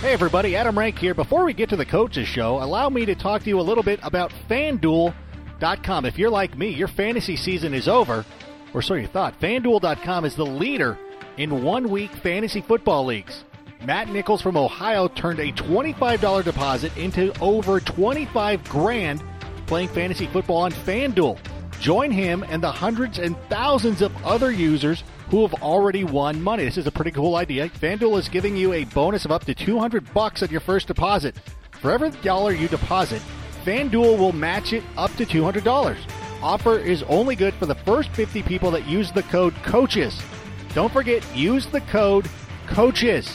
Hey everybody, Adam Rank here. Before we get to the coaches show, allow me to talk to you a little bit about FanDuel.com. If you're like me, your fantasy season is over, or so you thought. FanDuel.com is the leader in one-week fantasy football leagues. Matt Nichols from Ohio turned a $25 deposit into over $25,000 playing fantasy football on FanDuel. Join him and the hundreds and thousands of other users who have already won money. This is a pretty cool idea. FanDuel is giving you a bonus of up to $200 on your first deposit. For every dollar you deposit, FanDuel will match it up to $200. Offer is only good for the first 50 people that use the code COACHES. Don't forget, use the code COACHES.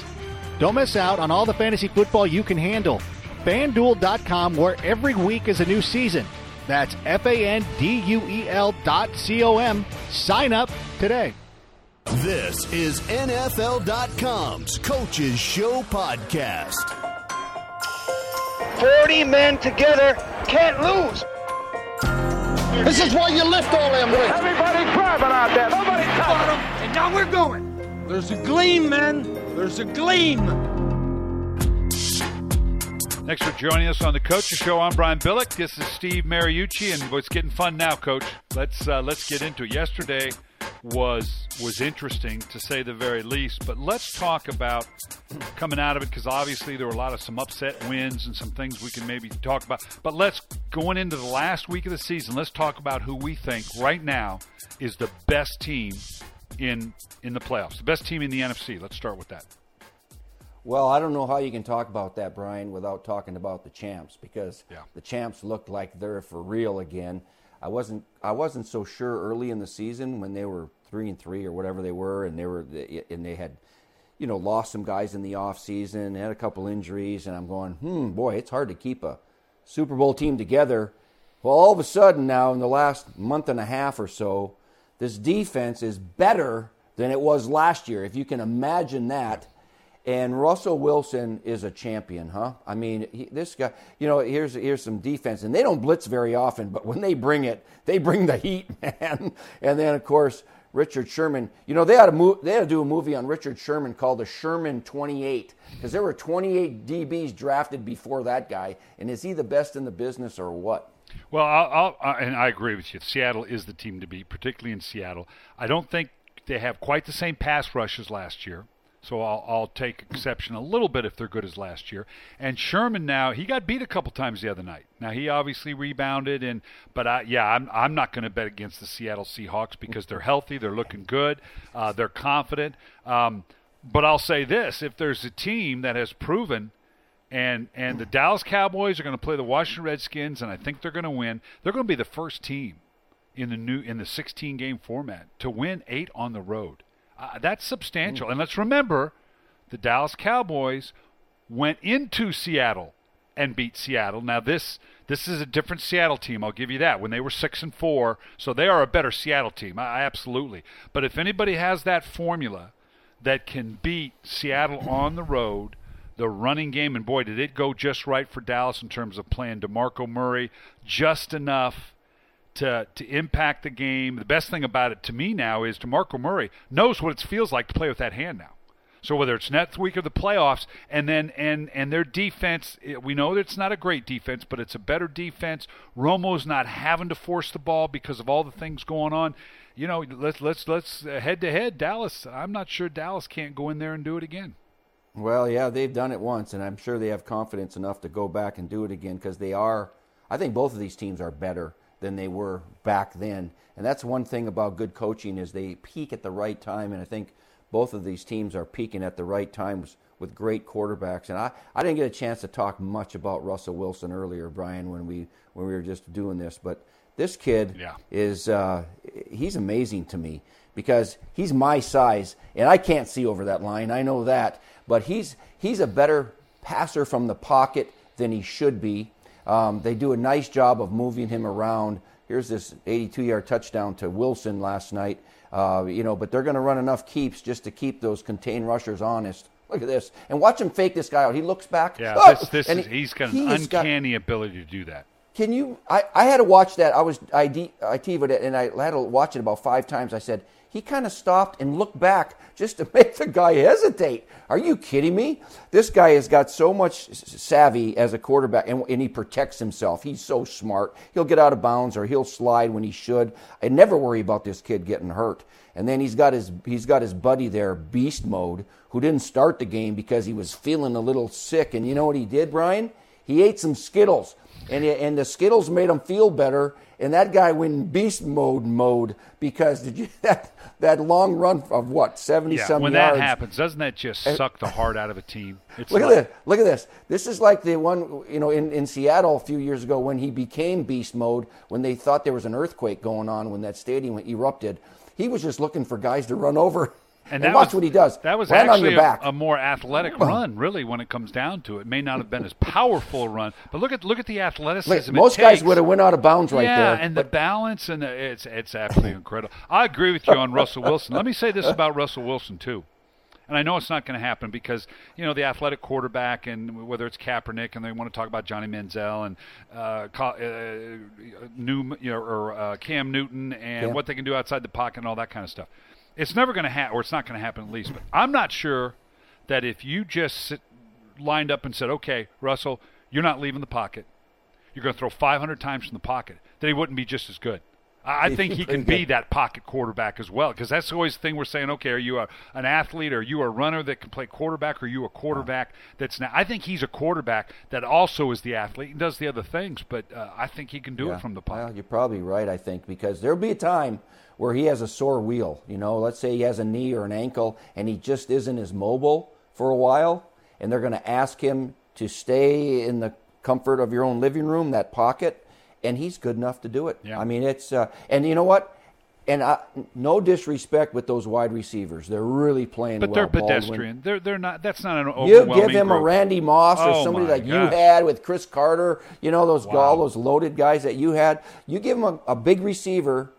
Don't miss out on all the fantasy football you can handle. FanDuel.com, where every week is a new season. That's FanDuel.com. Sign up today. This is NFL.com's Coaches Show podcast. 40 men together can't lose. This is why you lift all them weights. Everybody grabbing out there. Nobody caught them. And now we're going. There's a gleam, man. There's a gleam. Thanks for joining us on the Coaches Show. I'm Brian Billick. This is Steve Mariucci, and it's getting fun now, Coach. Let's get into it. Yesterday was interesting, to say the very least. But let's talk about coming out of it, because obviously there were a lot of some upset wins and some things we can maybe talk about. But let's, going into the last week of the season, let's talk about who we think right now is the best team in the playoffs, the best team in the NFC. Let's start with that. Well, I don't know how you can talk about that, Brian, without talking about the champs, because the champs looked like they're for real again. I wasn't so sure early in the season when they were 3-3 or whatever they were, and they had, you know, lost some guys in the off season, had a couple injuries, and I'm going, boy, it's hard to keep a Super Bowl team together. Well, all of a sudden now, in the last month and a half or so, this defense is better than it was last year, if you can imagine that. And Russell Wilson is a champion, huh? I mean, this guy, you know, here's some defense. And they don't blitz very often, but when they bring it, they bring the heat, man. And then, of course, Richard Sherman. You know, they ought to do a movie on Richard Sherman called The Sherman 28, because there were 28 DBs drafted before that guy. And is he the best in the business or what? Well, and I agree with you. Seattle is the team to beat, particularly in Seattle. I don't think they have quite the same pass rush as last year. So I'll take exception a little bit if they're good as last year. And Sherman now, he got beat a couple times the other night. Now he obviously rebounded, but I'm not going to bet against the Seattle Seahawks, because they're healthy, they're looking good, they're confident. But I'll say this: if there's a team that has proven, and the Dallas Cowboys are going to play the Washington Redskins, and I think they're going to win. They're going to be the first team in the 16-game format to win 8 on the road. That's substantial. And let's remember, the Dallas Cowboys went into Seattle and beat Seattle. Now, this is a different Seattle team, I'll give you that, when they were 6-4. So they are a better Seattle team, absolutely. But if anybody has that formula that can beat Seattle on the road, the running game, and boy, did it go just right for Dallas in terms of playing DeMarco Murray just enough to impact the game. The best thing about it to me now is DeMarco Murray knows what it feels like to play with that hand now. So whether it's next week or the playoffs, and their defense, we know that it's not a great defense, but it's a better defense. Romo's not having to force the ball because of all the things going on. You know, let's head to head, Dallas. I'm not sure Dallas can't go in there and do it again. Well, yeah, they've done it once, and I'm sure they have confidence enough to go back and do it again, because they are. I think both of these teams are better than they were back then. And that's one thing about good coaching, is they peak at the right time, and I think both of these teams are peaking at the right times with great quarterbacks. And I didn't get a chance to talk much about Russell Wilson earlier, Brian, when we were just doing this, but this kid is he's amazing to me, because he's my size, and I can't see over that line, I know that, but he's a better passer from the pocket than he should be. They do a nice job of moving him around. Here's this 82-yard touchdown to Wilson last night. But they're going to run enough keeps just to keep those contained rushers honest. Look at this. And watch him fake this guy out. He looks back. Yeah, he's got an uncanny ability to do that. Can you? I had to watch that. I TiVo'd it, and I had to watch it about 5 times. I said, he kind of stopped and looked back just to make the guy hesitate. Are you kidding me? This guy has got so much savvy as a quarterback, and he protects himself. He's so smart. He'll get out of bounds or he'll slide when he should. I never worry about this kid getting hurt. And then he's got his buddy there, Beast Mode, who didn't start the game because he was feeling a little sick. And you know what he did, Brian? He ate some Skittles, and the Skittles made him feel better. And that guy went in beast mode because that long run of what, 70-some yards? Yeah, when that happens, doesn't that just suck the heart out of a team? It's Look at this. This is like the one, you know, in Seattle a few years ago when he became beast mode, when they thought there was an earthquake going on when that stadium erupted. He was just looking for guys to run over. And watch what he does. That was actually a more athletic run, really, when it comes down to it. It may not have been as powerful a run, but look at the athleticism. Most guys would have went out of bounds right there. Yeah, and the balance, and it's absolutely incredible. I agree with you on Russell Wilson. Let me say this about Russell Wilson, too. And I know it's not going to happen because, you know, the athletic quarterback, and whether it's Kaepernick, and they want to talk about Johnny Manziel and Cam Newton and what they can do outside the pocket and all that kind of stuff. It's never going to happen, or it's not going to happen at least. But I'm not sure that if you just lined up and said, okay, Russell, you're not leaving the pocket. You're going to throw 500 times from the pocket, that he wouldn't be just as good. I think he can be that pocket quarterback as well, because that's always the thing we're saying, okay, are you an athlete, or are you a runner that can play quarterback, or are you a quarterback that's not? I think he's a quarterback that also is the athlete and does the other things, but I think he can do it from the pocket. Well, you're probably right, I think, because there'll be a time where he has a sore wheel. You know, let's say he has a knee or an ankle, and he just isn't as mobile for a while, and they're going to ask him to stay in the comfort of your own living room, that pocket, and he's good enough to do it. Yeah. I mean, it's and you know what? And no disrespect with those wide receivers. They're really playing well. But they're pedestrian. They're not. That's not an overwhelming. You give him a Randy Moss or somebody like you had with Cris Carter. You know, those all those loaded guys that you had. You give him a big receiver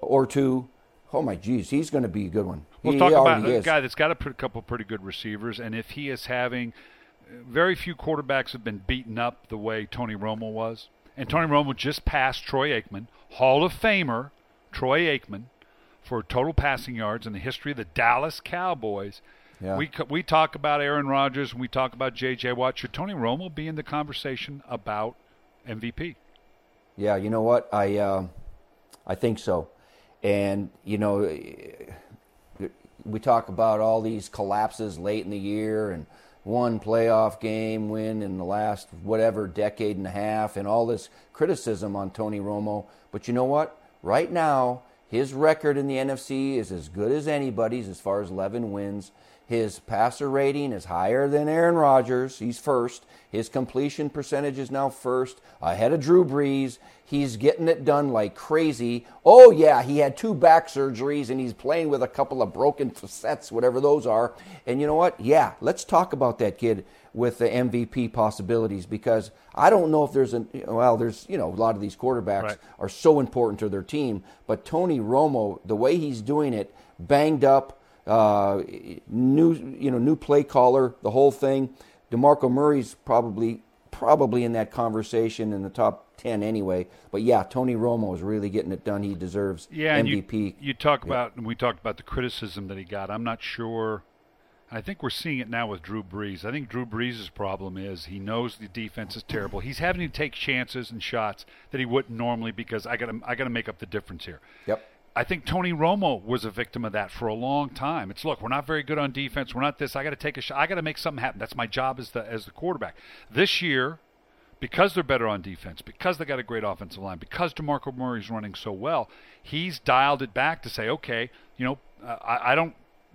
or two. Oh my geez, he's going to be a good one. We'll talk about a guy that's got a couple pretty good receivers, and if he is having, very few quarterbacks have been beaten up the way Tony Romo was. And Tony Romo just passed Troy Aikman, Hall of Famer Troy Aikman, for total passing yards in the history of the Dallas Cowboys. Yeah. We talk about Aaron Rodgers, and we talk about J.J. Watt. Should Tony Romo be in the conversation about MVP? Yeah, you know what? I think so. And, you know, we talk about all these collapses late in the year and one playoff game win in the last whatever decade and a half, and all this criticism on Tony Romo. But you know what? Right now, his record in the NFC is as good as anybody's as far as 11 wins. His passer rating is higher than Aaron Rodgers. He's first. His completion percentage is now first, ahead of Drew Brees. He's getting it done like crazy. Oh, yeah, he had 2 back surgeries, and he's playing with a couple of broken facets, whatever those are. And you know what? Yeah, let's talk about that kid with the MVP possibilities, because I don't know if a lot of these quarterbacks are so important to their team. But Tony Romo, the way he's doing it, banged up, new play caller, the whole thing. DeMarco Murray's probably in that conversation in the top 10 anyway. But yeah, Tony Romo is really getting it done. He deserves MVP. You talk about, and we talked about the criticism that he got. I'm not sure. I think we're seeing it now with Drew Brees. I think Drew Brees' problem is he knows the defense is terrible. He's having to take chances and shots that he wouldn't normally, because I got to make up the difference here. Yep. I think Tony Romo was a victim of that for a long time. It's, look, we're not very good on defense. We're not this. I got to take a shot. I got to make something happen. That's my job as the quarterback. This year, because they're better on defense, because they got a great offensive line, because DeMarco Murray's running so well, he's dialed it back to say, okay, you know,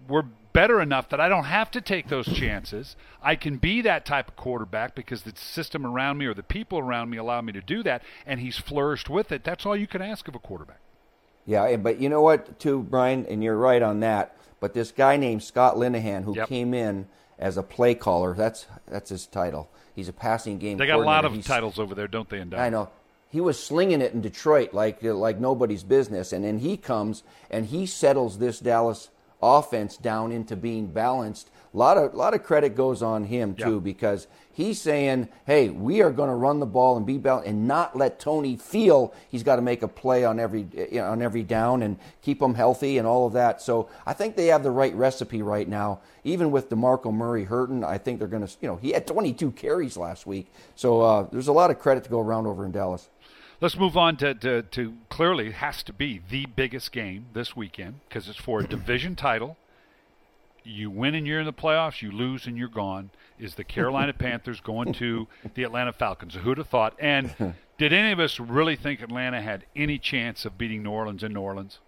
we're better enough that I don't have to take those chances. I can be that type of quarterback because the system around me or the people around me allow me to do that, and he's flourished with it. That's all you can ask of a quarterback. Yeah, but you know what, too, Brian, and you're right on that, but this guy named Scott Linehan, who came in as a play caller, that's his title. He's a passing game coordinator. They got a lot of titles over there, don't they, Indy? I know. He was slinging it in Detroit like nobody's business, and then he comes and he settles this Dallas offense down into being balanced. A lot of credit goes on him too, because he's saying, hey, we are going to run the ball and be balanced and not let Tony feel he's got to make a play on every down and keep him healthy and all of that. So I think they have the right recipe right now. Even with DeMarco Murray hurting, I think they're going to, he had 22 carries last week. So there's a lot of credit to go around over in Dallas. Let's move on to clearly has to be the biggest game this weekend because it's for a division title. You win and you're in the playoffs, you lose and you're gone. Is the Carolina Panthers going to the Atlanta Falcons? Who'd have thought? And did any of us really think Atlanta had any chance of beating New Orleans in New Orleans?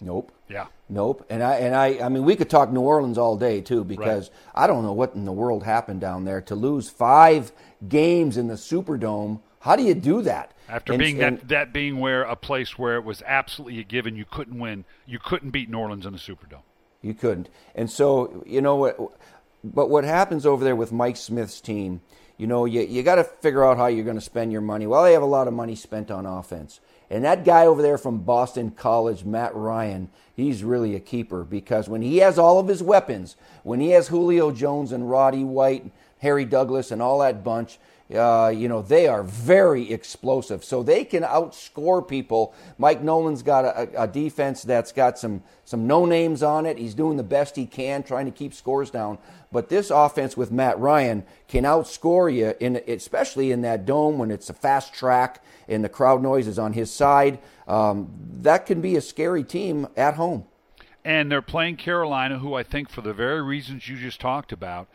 Nope. Yeah. Nope. And I mean, we could talk New Orleans all day too, because I don't know what in the world happened down there to lose 5 games in the Superdome. How do you do that? After being where a place where it was absolutely a given, you couldn't win. You couldn't beat New Orleans in the Superdome. You couldn't. And so, but what happens over there with Mike Smith's team, you got to figure out how you're going to spend your money. Well, they have a lot of money spent on offense. And that guy over there from Boston College, Matt Ryan, he's really a keeper because when he has all of his weapons, when he has Julio Jones and Roddy White, Harry Douglas and all that bunch, they are very explosive, so they can outscore people. Mike Nolan's got a defense that's got some no-names on it. He's doing the best he can, trying to keep scores down. But this offense with Matt Ryan can outscore you, especially in that dome when it's a fast track and the crowd noise is on his side. That can be a scary team at home. And they're playing Carolina, who I think for the very reasons you just talked about,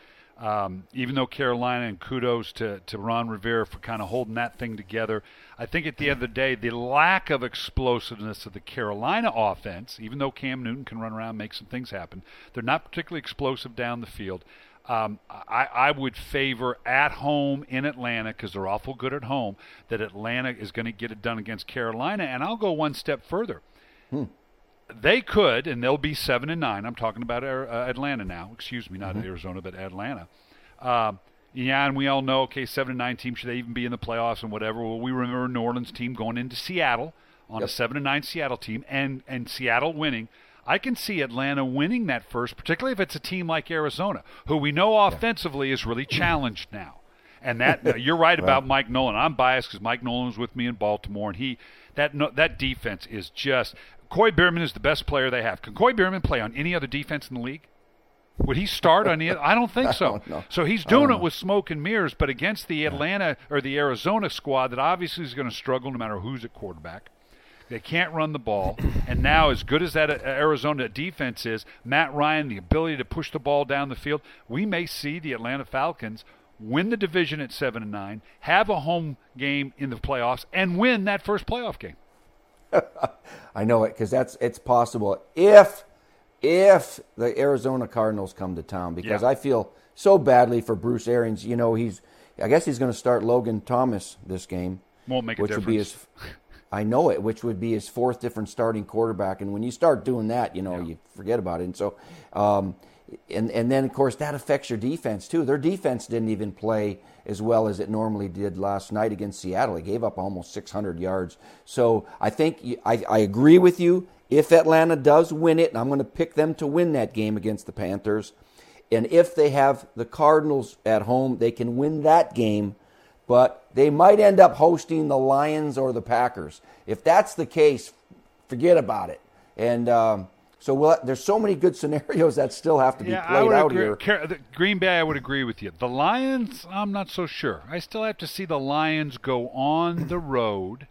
even though Carolina, and kudos to Ron Rivera for kind of holding that thing together, I think at the end of the day, the lack of explosiveness of the Carolina offense, even though Cam Newton can run around and make some things happen, they're not particularly explosive down the field. I would favor at home in Atlanta, because they're awful good at home, that Atlanta is going to get it done against Carolina. And I'll go one step further. They could, and they'll be 7-9. I'm talking about Atlanta now. Excuse me, not Arizona, but Atlanta. And we all know, okay, 7-9 team, should they even be in the playoffs and whatever? Well, we remember New Orleans team going into Seattle on a 7-9 Seattle team and Seattle winning. I can see Atlanta winning that first, particularly if it's a team like Arizona, who we know offensively is really challenged now. And that you're right about Mike Nolan. I'm biased because Mike Nolan was with me in Baltimore, and that defense is just – Coy Bearman is the best player they have. Can Coy Bearman play on any other defense in the league? Would he start on any other? I don't think so. So he's doing it with smoke and mirrors, but against the Atlanta or the Arizona squad that obviously is going to struggle no matter who's at quarterback. They can't run the ball. And now as good as that Arizona defense is, Matt Ryan, the ability to push the ball down the field, we may see the Atlanta Falcons win the division at 7-9, have a home game in the playoffs, and win that first playoff game. I know it because it's possible if the Arizona Cardinals come to town, because I feel so badly for Bruce Arians. I guess he's going to start Logan Thomas this game. Won't make a difference. Which would be his 4th different starting quarterback. And when you start doing that, you forget about it. And so, and then of course that affects your defense too. Their defense didn't even play as well as it normally did last night against Seattle. It gave up almost 600 yards. So I think I agree with you. If Atlanta does win it, and I'm going to pick them to win that game against the Panthers, and if they have the Cardinals at home, they can win that game, but they might end up hosting the Lions or the Packers. If that's the case, forget about it. And So there's so many good scenarios that still have to be played out here. Green Bay, I would agree with you. The Lions, I'm not so sure. I still have to see the Lions go on the road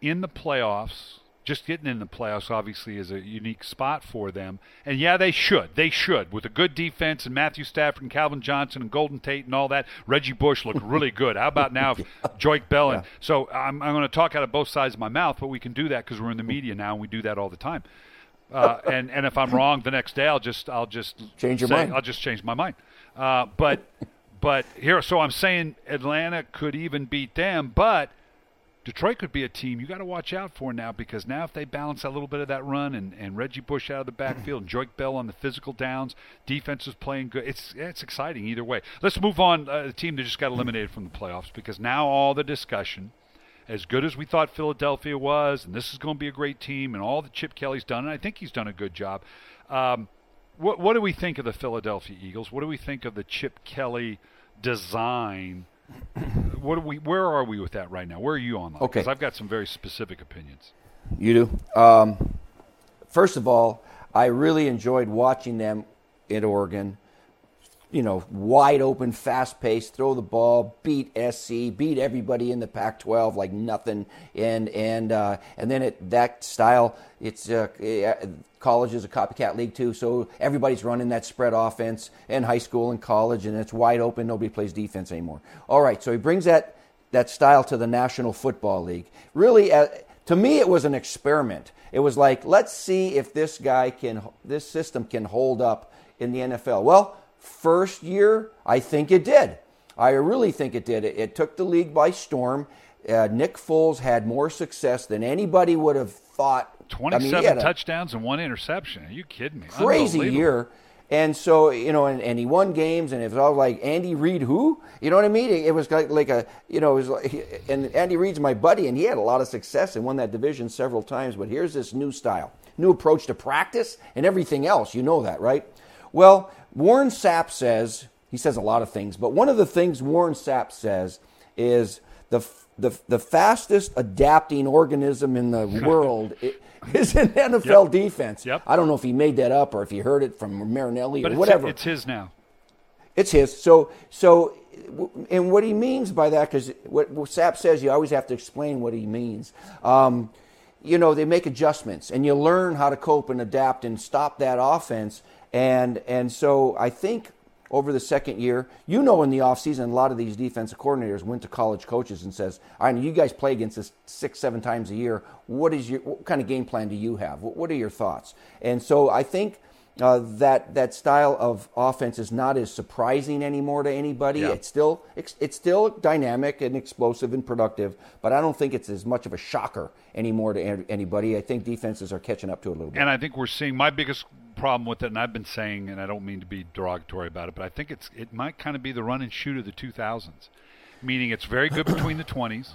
in the playoffs. Just getting in the playoffs, obviously, is a unique spot for them. And, they should. They should. With a good defense and Matthew Stafford and Calvin Johnson and Golden Tate and all that, Reggie Bush looked really good. How about now Joique Bell? And so I'm going to talk out of both sides of my mouth, but we can do that because we're in the media now and we do that all the time. And if I'm wrong the next day, I'll just change my mind. But here, so I'm saying Atlanta could even beat them, but Detroit could be a team you got to watch out for now, because now if they balance a little bit of that run and Reggie Bush out of the backfield and Joique Bell on the physical downs, defense is playing good. It's exciting either way. Let's move on. The team that just got eliminated from the playoffs, because now all the discussion. As good as we thought Philadelphia was, and this is going to be a great team, and all that Chip Kelly's done, and I think he's done a good job. What do we think of the Philadelphia Eagles? What do we think of the Chip Kelly design? Where are we with that right now? Where are you on that? Okay. Because I've got some very specific opinions. You do? First of all, I really enjoyed watching them in Oregon. You know, wide open, fast-paced, throw the ball, beat SC, beat everybody in the Pac-12 like nothing, and then it, that style, it's college is a copycat league too, so everybody's running that spread offense in high school and college, and it's wide open. Nobody plays defense anymore. All right, so he brings that style to the National Football League. Really, to me, it was an experiment. It was like, let's see if this system can hold up in the NFL. Well, first year, I think it did. I really think it did. It took the league by storm. Nick Foles had more success than anybody would have thought. 27 touchdowns and 1 interception. Are you kidding me? Crazy year. And so, you know, and he won games, and it was all like, Andy Reid who? You know what I mean? It was like a, you know, it was like, and Andy Reid's my buddy, and he had a lot of success and won that division several times. But here's this new style, new approach to practice and everything else. You know that, right? Well, Warren Sapp says, he says a lot of things, but one of the things Warren Sapp says is the fastest adapting organism in the world is an NFL defense. Yep. I don't know if he made that up or if he heard it from Marinelli or whatever. It's his now. It's his. So, and what he means by that, because what Sapp says, you always have to explain what he means. You know, they make adjustments, and you learn how to cope and adapt and stop that offense. And so I think over the second year, you know, in the offseason, a lot of these defensive coordinators went to college coaches and says, I know you guys play against us 6-7 times a year. What kind of game plan do you have? What are your thoughts? And so I think that style of offense is not as surprising anymore to anybody. Yeah. It's still dynamic and explosive and productive, but I don't think it's as much of a shocker anymore to anybody. I think defenses are catching up to it a little bit. And I think we're seeing my biggest problem with it, and I've been saying, and I don't mean to be derogatory about it, but I think it might kind of be the run and shoot of the 2000s, meaning it's very good between the 20s.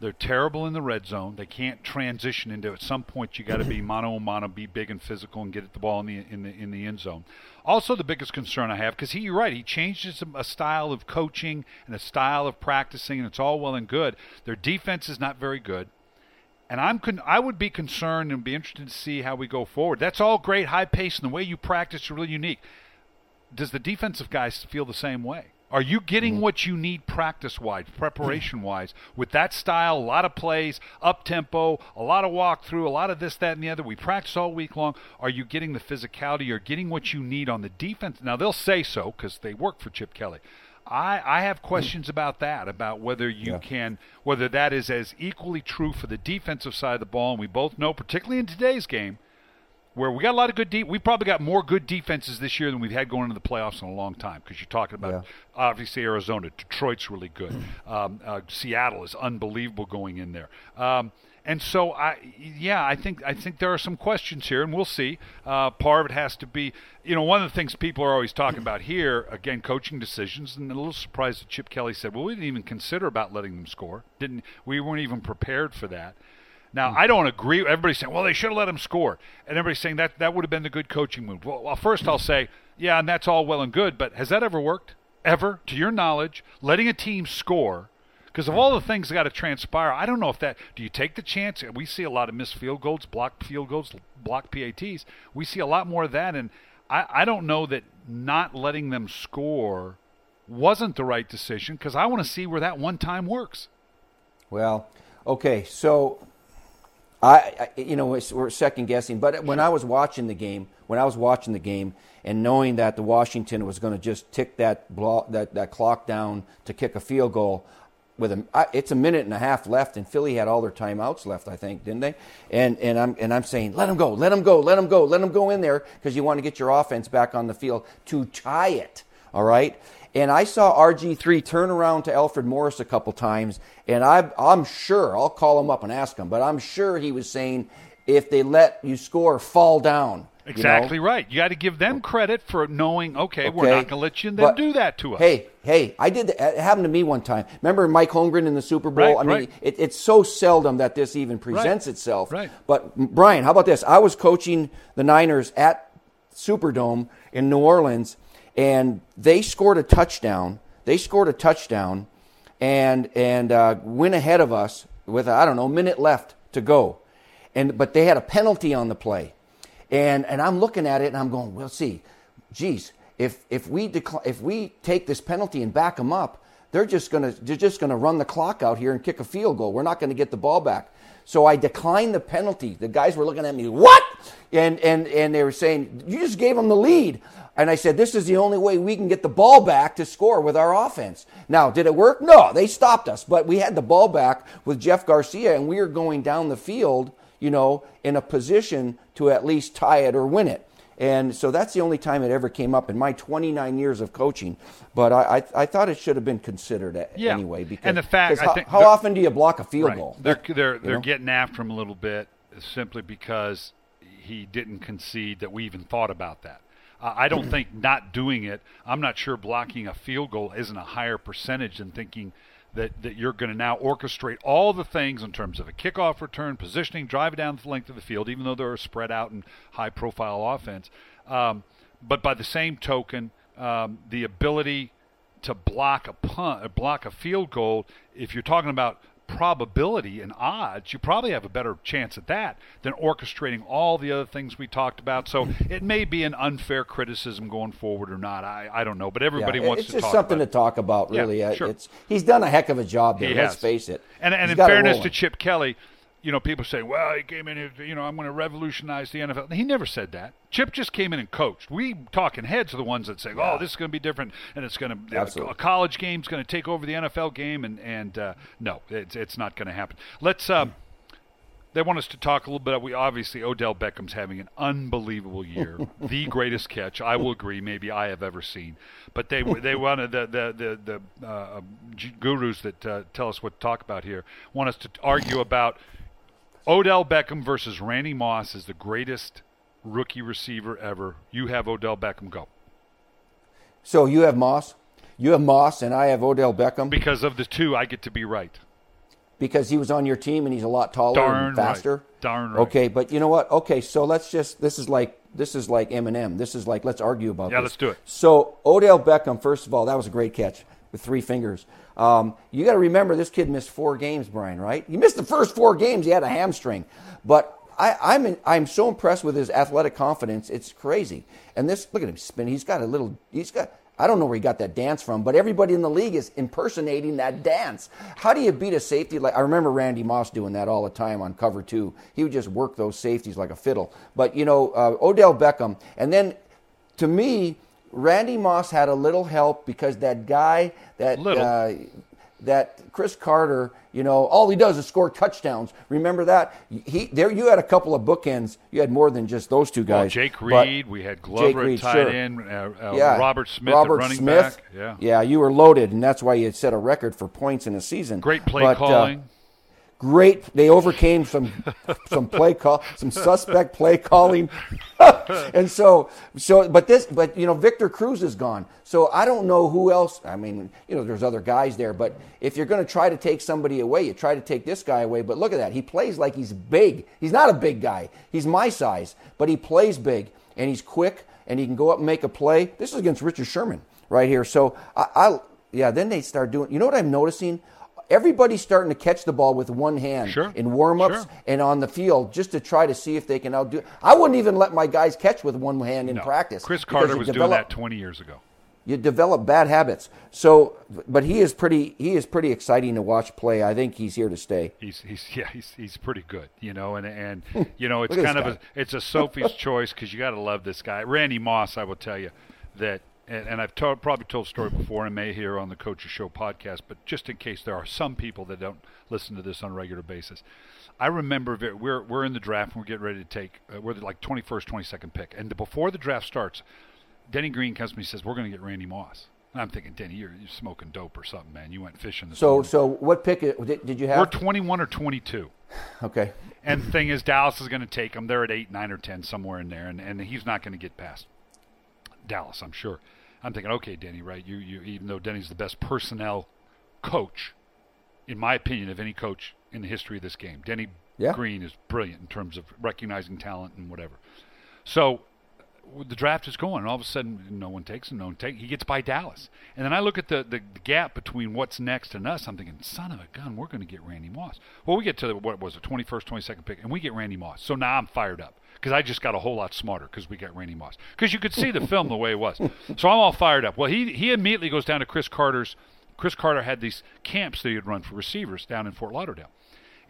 They're terrible in the red zone. They can't transition into it. At some point, you got to be mano a mano, be big and physical, and get at the ball in the end zone. Also, the biggest concern I have, because you're right, he changed a style of coaching and a style of practicing, and it's all well and good. Their defense is not very good, and I would be concerned and be interested to see how we go forward. That's all great, high pace, and the way you practice is really unique. Does the defensive guys feel the same way? Are you getting what you need practice-wise, preparation-wise, with that style, a lot of plays, up-tempo, a lot of walk-through, a lot of this, that, and the other? We practice all week long. Are you getting the physicality or getting what you need on the defense? Now, they'll say so because they work for Chip Kelly. I have questions about that, about whether you can – whether that is as equally true for the defensive side of the ball, and we both know, particularly in today's game, where we got a lot of good we probably got more good defenses this year than we've had going into the playoffs in a long time, because you're talking about obviously Arizona, Detroit's really good, Seattle is unbelievable going in there, and so I think there are some questions here, and we'll see. Part of it has to be, you know, one of the things people are always talking about here, again, coaching decisions, and a little surprised that Chip Kelly said, well, we didn't even consider about letting them score. We weren't even prepared for that. Now, I don't agree. Everybody's saying, well, they should have let him score. And everybody's saying that would have been the good coaching move. Well, first I'll say, yeah, and that's all well and good, but has that ever worked? Ever, to your knowledge, letting a team score? Because of all the things that got to transpire, I don't know if that – do you take the chance? We see a lot of missed field goals, blocked PATs. We see a lot more of that, and I don't know that not letting them score wasn't the right decision, because I want to see where that one time works. Well, okay, so – we're second guessing, but when I was watching the game, and knowing that the Washington was going to just tick that clock down to kick a field goal, it's a minute and a half left, and Philly had all their timeouts left, I think, didn't they? And I'm saying, let them go in there, because you want to get your offense back on the field to tie it. All right. And I saw RG3 turn around to Alfred Morris a couple times, and I'm sure, I'll call him up and ask him, but I'm sure he was saying, if they let you score, fall down. Exactly, you know? Right. You got to give them credit for knowing, okay, we're not going to let you do that to us. Hey, I did that. It happened to me one time. Remember Mike Holmgren in the Super Bowl? Right. It's so seldom that this even presents itself. Right. But, Brian, how about this? I was coaching the Niners at Superdome in New Orleans, and they scored a touchdown. And went ahead of us with, I don't know, a minute left to go. But they had a penalty on the play. And I'm looking at it, and I'm going, well, see, geez, if we take this penalty and back them up, they're just gonna run the clock out here and kick a field goal. We're not gonna get the ball back. So I declined the penalty. The guys were looking at me, what? And they were saying, you just gave them the lead. And I said, this is the only way we can get the ball back to score with our offense. Now, did it work? No, they stopped us. But we had the ball back with Jeff Garcia, and we were going down the field, you know, in a position to at least tie it or win it. And so that's the only time it ever came up in my 29 years of coaching. But I thought it should have been considered anyway. Because, and the fact, I think, how often do you block a field goal? They're getting after him a little bit simply because he didn't concede that we even thought about that. I don't think not doing it, I'm not sure blocking a field goal isn't a higher percentage than thinking that you're going to now orchestrate all the things in terms of a kickoff return, positioning, drive down the length of the field, even though they're a spread out and high-profile offense. But by the same token, the ability to block a punt, block a field goal, if you're talking about probability and odds, you probably have a better chance at that than orchestrating all the other things we talked about. So it may be an unfair criticism going forward or not. I don't know, but everybody wants to talk about it. It's just something to talk about, really. Yeah, sure. He's done a heck of a job there, let's face it. And in fairness to Chip Kelly, you know, people say, well, he came in, you know, I'm going to revolutionize the NFL. He never said that. Chip just came in and coached. We talking heads are the ones that say, oh, this is going to be different, and it's going to a college game's going to take over the NFL game, and no, it's not going to happen. Let's they want us to talk a little bit. Obviously, Odell Beckham's having an unbelievable year, the greatest catch I will agree maybe I have ever seen. But they wanted the gurus that tell us what to talk about here want us to argue about. Odell Beckham versus Randy Moss is the greatest rookie receiver ever. You have Odell Beckham. Go. So you have Moss. You have Moss, and I have Odell Beckham. Because of the two, I get to be right. Because he was on your team, and he's a lot taller and faster. Right. Darn right. Okay, but you know what? Okay, so let's just – this is like Eminem. This is like – let's argue about this. Yeah, let's do it. So Odell Beckham, first of all, that was a great catch with three fingers. You got to remember, this kid missed 4 games, Brian, right? He missed the first 4 games. He had a hamstring. But I'm so impressed with his athletic confidence. It's crazy. And this, look at him spin. I don't know where he got that dance from, but everybody in the league is impersonating that dance. How do you beat a safety? I remember Randy Moss doing that all the time on cover 2. He would just work those safeties like a fiddle. But, you know, Odell Beckham. And then, to me, Randy Moss had a little help because that guy that Cris Carter, you know, all he does is score touchdowns. Remember that? You had a couple of bookends. You had more than just those two guys. Well, Jake Reed, we had Glover at tight end, Robert Smith at running back. Yeah, you were loaded, and that's why you had set a record for points in a season. Great play calling. Great. They overcame some suspect play calling. And but you know, Victor Cruz is gone. So I don't know who else. I mean, you know, there's other guys there, but if you're going to try to take somebody away, you try to take this guy away. But look at that. He plays like he's big. He's not a big guy. He's my size, but he plays big, and he's quick, and he can go up and make a play. This is against Richard Sherman right here. So then they start doing, you know what I'm noticing? Everybody's starting to catch the ball with one hand in warm-ups and on the field just to try to see if they can outdo it. I wouldn't even let my guys catch with one hand in practice. Cris Carter was doing that 20 years ago. You develop bad habits. So, but he is pretty exciting to watch play. I think he's here to stay. He's pretty good, you know, and you know, it's kind of a Sophie's choice because you got to love this guy. Randy Moss, I will tell you that. And I've probably told the story before and may here on the Coach's Show podcast, but just in case there are some people that don't listen to this on a regular basis, I remember we're in the draft and we're getting ready to take we're like 21st, 22nd pick, and before the draft starts, Denny Green comes to me and says, "We're going to get Randy Moss." And I'm thinking, Denny, you're smoking dope or something, man. You went fishing this morning. So what pick did you have? We're 21 or 22. Okay. And the thing is, Dallas is going to take him. They're at 8, 9, or 10 somewhere in there, and he's not going to get past Dallas, I'm sure. I'm thinking, okay, Denny, right? You even though Denny's the best personnel coach, in my opinion, of any coach in the history of this game, Denny Green is brilliant in terms of recognizing talent and whatever. So the draft is going, and all of a sudden no one takes him. He gets by Dallas. And then I look at the gap between what's next and us. I'm thinking, son of a gun, we're going to get Randy Moss. Well, we get to what was the 21st, 22nd pick, and we get Randy Moss. So now I'm fired up because I just got a whole lot smarter because we got Randy Moss. Because you could see the film the way it was. So I'm all fired up. Well, he immediately goes down to Cris Carter's. Cris Carter had these camps that he had run for receivers down in Fort Lauderdale.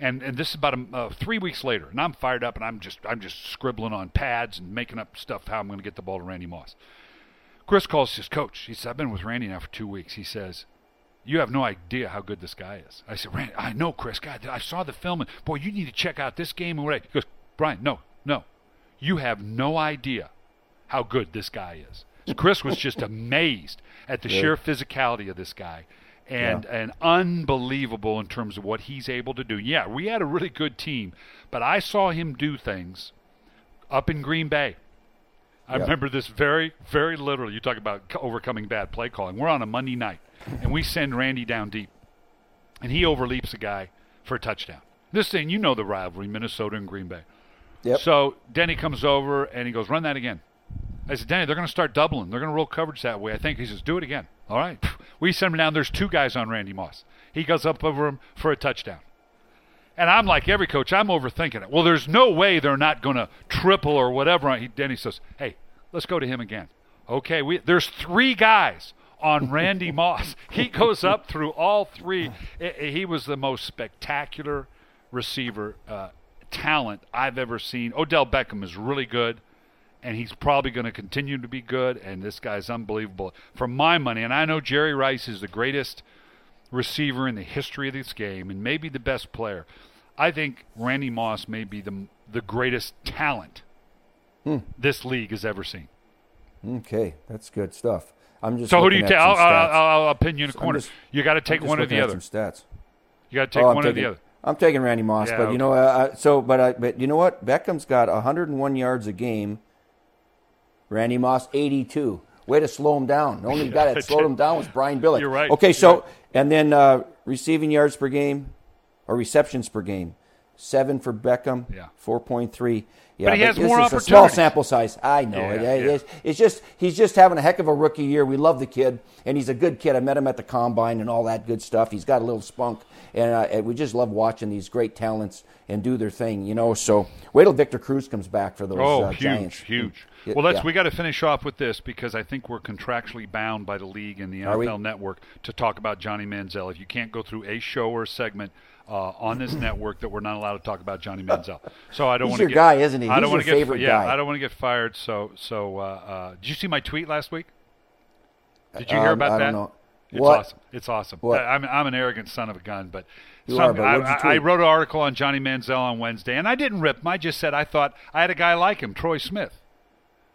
And this is about 3 weeks later, and I'm fired up, and I'm just scribbling on pads and making up stuff how I'm going to get the ball to Randy Moss. Cris calls his coach. He says, I've been with Randy now for 2 weeks. He says, you have no idea how good this guy is. I said, Randy, I know, Cris. God, I saw the film, and boy, you need to check out this game. And what? He goes, Brian, no. You have no idea how good this guy is. So Cris was just amazed at the sheer physicality of this guy. And unbelievable in terms of what he's able to do. Yeah, we had a really good team, but I saw him do things up in Green Bay. I remember this very, very literally. You talk about overcoming bad play calling. We're on a Monday night, and we send Randy down deep, and he overleaps a guy for a touchdown. This thing, you know the rivalry, Minnesota and Green Bay. Yep. So Denny comes over, and he goes, run that again. I said, Denny, they're going to start doubling. They're going to roll coverage that way. I think he says, do it again. All right. We send him down. There's two guys on Randy Moss. He goes up over him for a touchdown. And I'm like every coach. I'm overthinking it. Well, there's no way they're not going to triple or whatever. Denny says, hey, let's go to him again. Okay. There's three guys on Randy Moss. He goes up through all three. He was the most spectacular receiver talent I've ever seen. Odell Beckham is really good. And he's probably going to continue to be good, and this guy's unbelievable. For my money, and I know Jerry Rice is the greatest receiver in the history of this game and maybe the best player. I think Randy Moss may be the greatest talent this league has ever seen. Okay, that's good stuff. I'm just so who do you take? I'll pin you in a corner. You got to take one or the other. You got to take one or the other. I'm taking Randy Moss, yeah, but okay. But you know what? Beckham's got 101 yards a game. Randy Moss, 82. Way to slow him down. The only guy that slowed him down was Brian Billick. You're right. Okay, so, and then receiving yards per game or receptions per game, 7 for Beckham, 4.3. Yeah, but he has more opportunities. Small sample size. I know. It's just he's just having a heck of a rookie year. We love the kid, and he's a good kid. I met him at the Combine and all that good stuff. He's got a little spunk, and we just love watching these great talents and do their thing, you know. So wait till Victor Cruz comes back for those Giants. Huge. Well, we got to finish off with this because I think we're contractually bound by the league and the NFL Network to talk about Johnny Manziel. If you can't go through a show or a segment on this network, that we're not allowed to talk about Johnny Manziel. So I don't want to. He's your guy, isn't he? He's your favorite guy. Yeah, I don't want to get fired. So did you see my tweet last week? Did you hear about that? I don't know. It's awesome. I'm an arrogant son of a gun, I wrote an article on Johnny Manziel on Wednesday, and I didn't rip him. I just said I thought I had a guy like him, Troy Smith.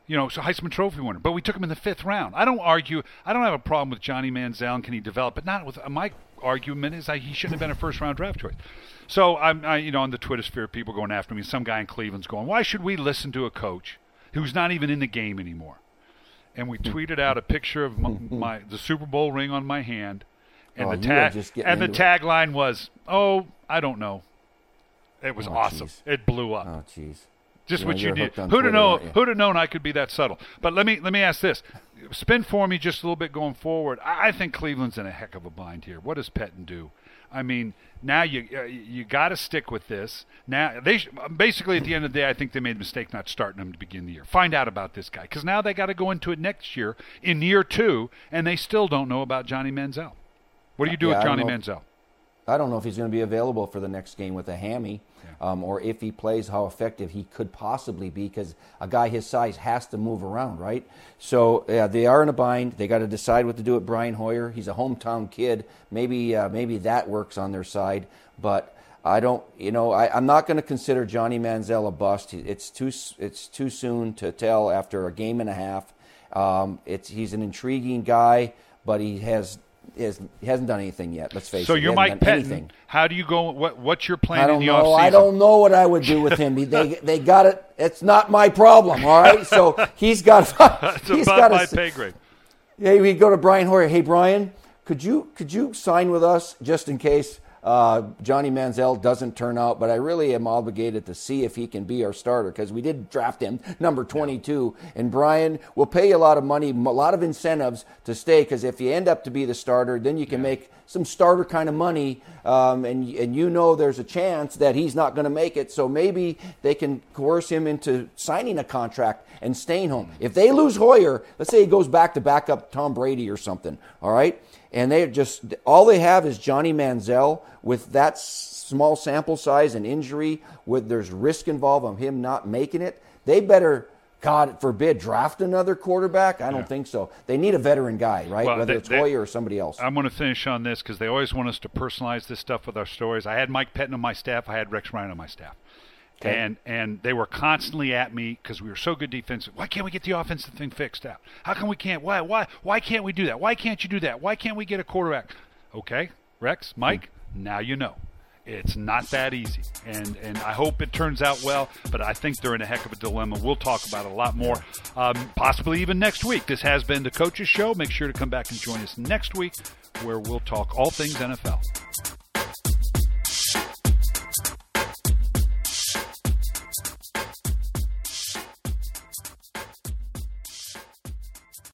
You know, so Heisman Trophy winner. But we took him in the 5th round. I don't argue. I don't have a problem with Johnny Manziel. And can he develop? But not with my argument is he shouldn't have been a 1st round draft choice. So I'm on the Twitter sphere, people going after me. Some guy in Cleveland's going, why should we listen to a coach who's not even in the game anymore? And we tweeted out a picture of the Super Bowl ring on my hand, and the tagline was, I don't know. It was awesome. Geez. It blew up. Oh, jeez. Just what you did. Who'd have known I could be that subtle? But let me ask this. Spin for me just a little bit going forward. I think Cleveland's in a heck of a bind here. What does Pettine do? I mean, now you got to stick with this. Now they basically at the end of the day, I think they made a mistake not starting him to begin the year. Find out about this guy because now they got to go into it next year in year 2, and they still don't know about Johnny Manziel. What do you do with Johnny Manziel? I don't know if he's going to be available for the next game with a hammy, or if he plays, how effective he could possibly be because a guy his size has to move around, right? So they are in a bind. They got to decide what to do with Brian Hoyer. He's a hometown kid. Maybe that works on their side, but I don't. I'm not going to consider Johnny Manziel a bust. It's too soon to tell after a game and a half. He's an intriguing guy, but he has. He hasn't done anything yet, let's face it. So you're Mike Pettine. How do you go? What's your plan in the offseason? I don't know what I would do with him. They got it. It's not my problem, all right? So he's got – It's above my pay grade. Yeah, we go to Brian Hoyer. Hey, Brian, could you sign with us just in case – Johnny Manziel doesn't turn out, but I really am obligated to see if he can be our starter because we did draft him number 22. And Brian will pay you a lot of money, a lot of incentives to stay because if you end up to be the starter, then you can make some starter kind of money, and you know there's a chance that he's not going to make it. So maybe they can coerce him into signing a contract and staying home. If they lose Hoyer, let's say he goes back to back up Tom Brady or something, all right? And they just all they have is Johnny Manziel with that small sample size and injury. With there's risk involved of him not making it. They better, God forbid, draft another quarterback. I don't think so. They need a veteran guy, right? Well, whether it's Hoyer or somebody else. I'm going to finish on this because they always want us to personalize this stuff with our stories. I had Mike Pettine on my staff. I had Rex Ryan on my staff. Okay. And they were constantly at me because we were so good defensively. Why can't we get the offensive thing fixed out? How come we can't? Why can't we do that? Why can't you do that? Why can't we get a quarterback? Okay, Rex, Mike, now you know. It's not that easy. And I hope it turns out well, but I think they're in a heck of a dilemma. We'll talk about it a lot more, possibly even next week. This has been The Coach's Show. Make sure to come back and join us next week where we'll talk all things NFL.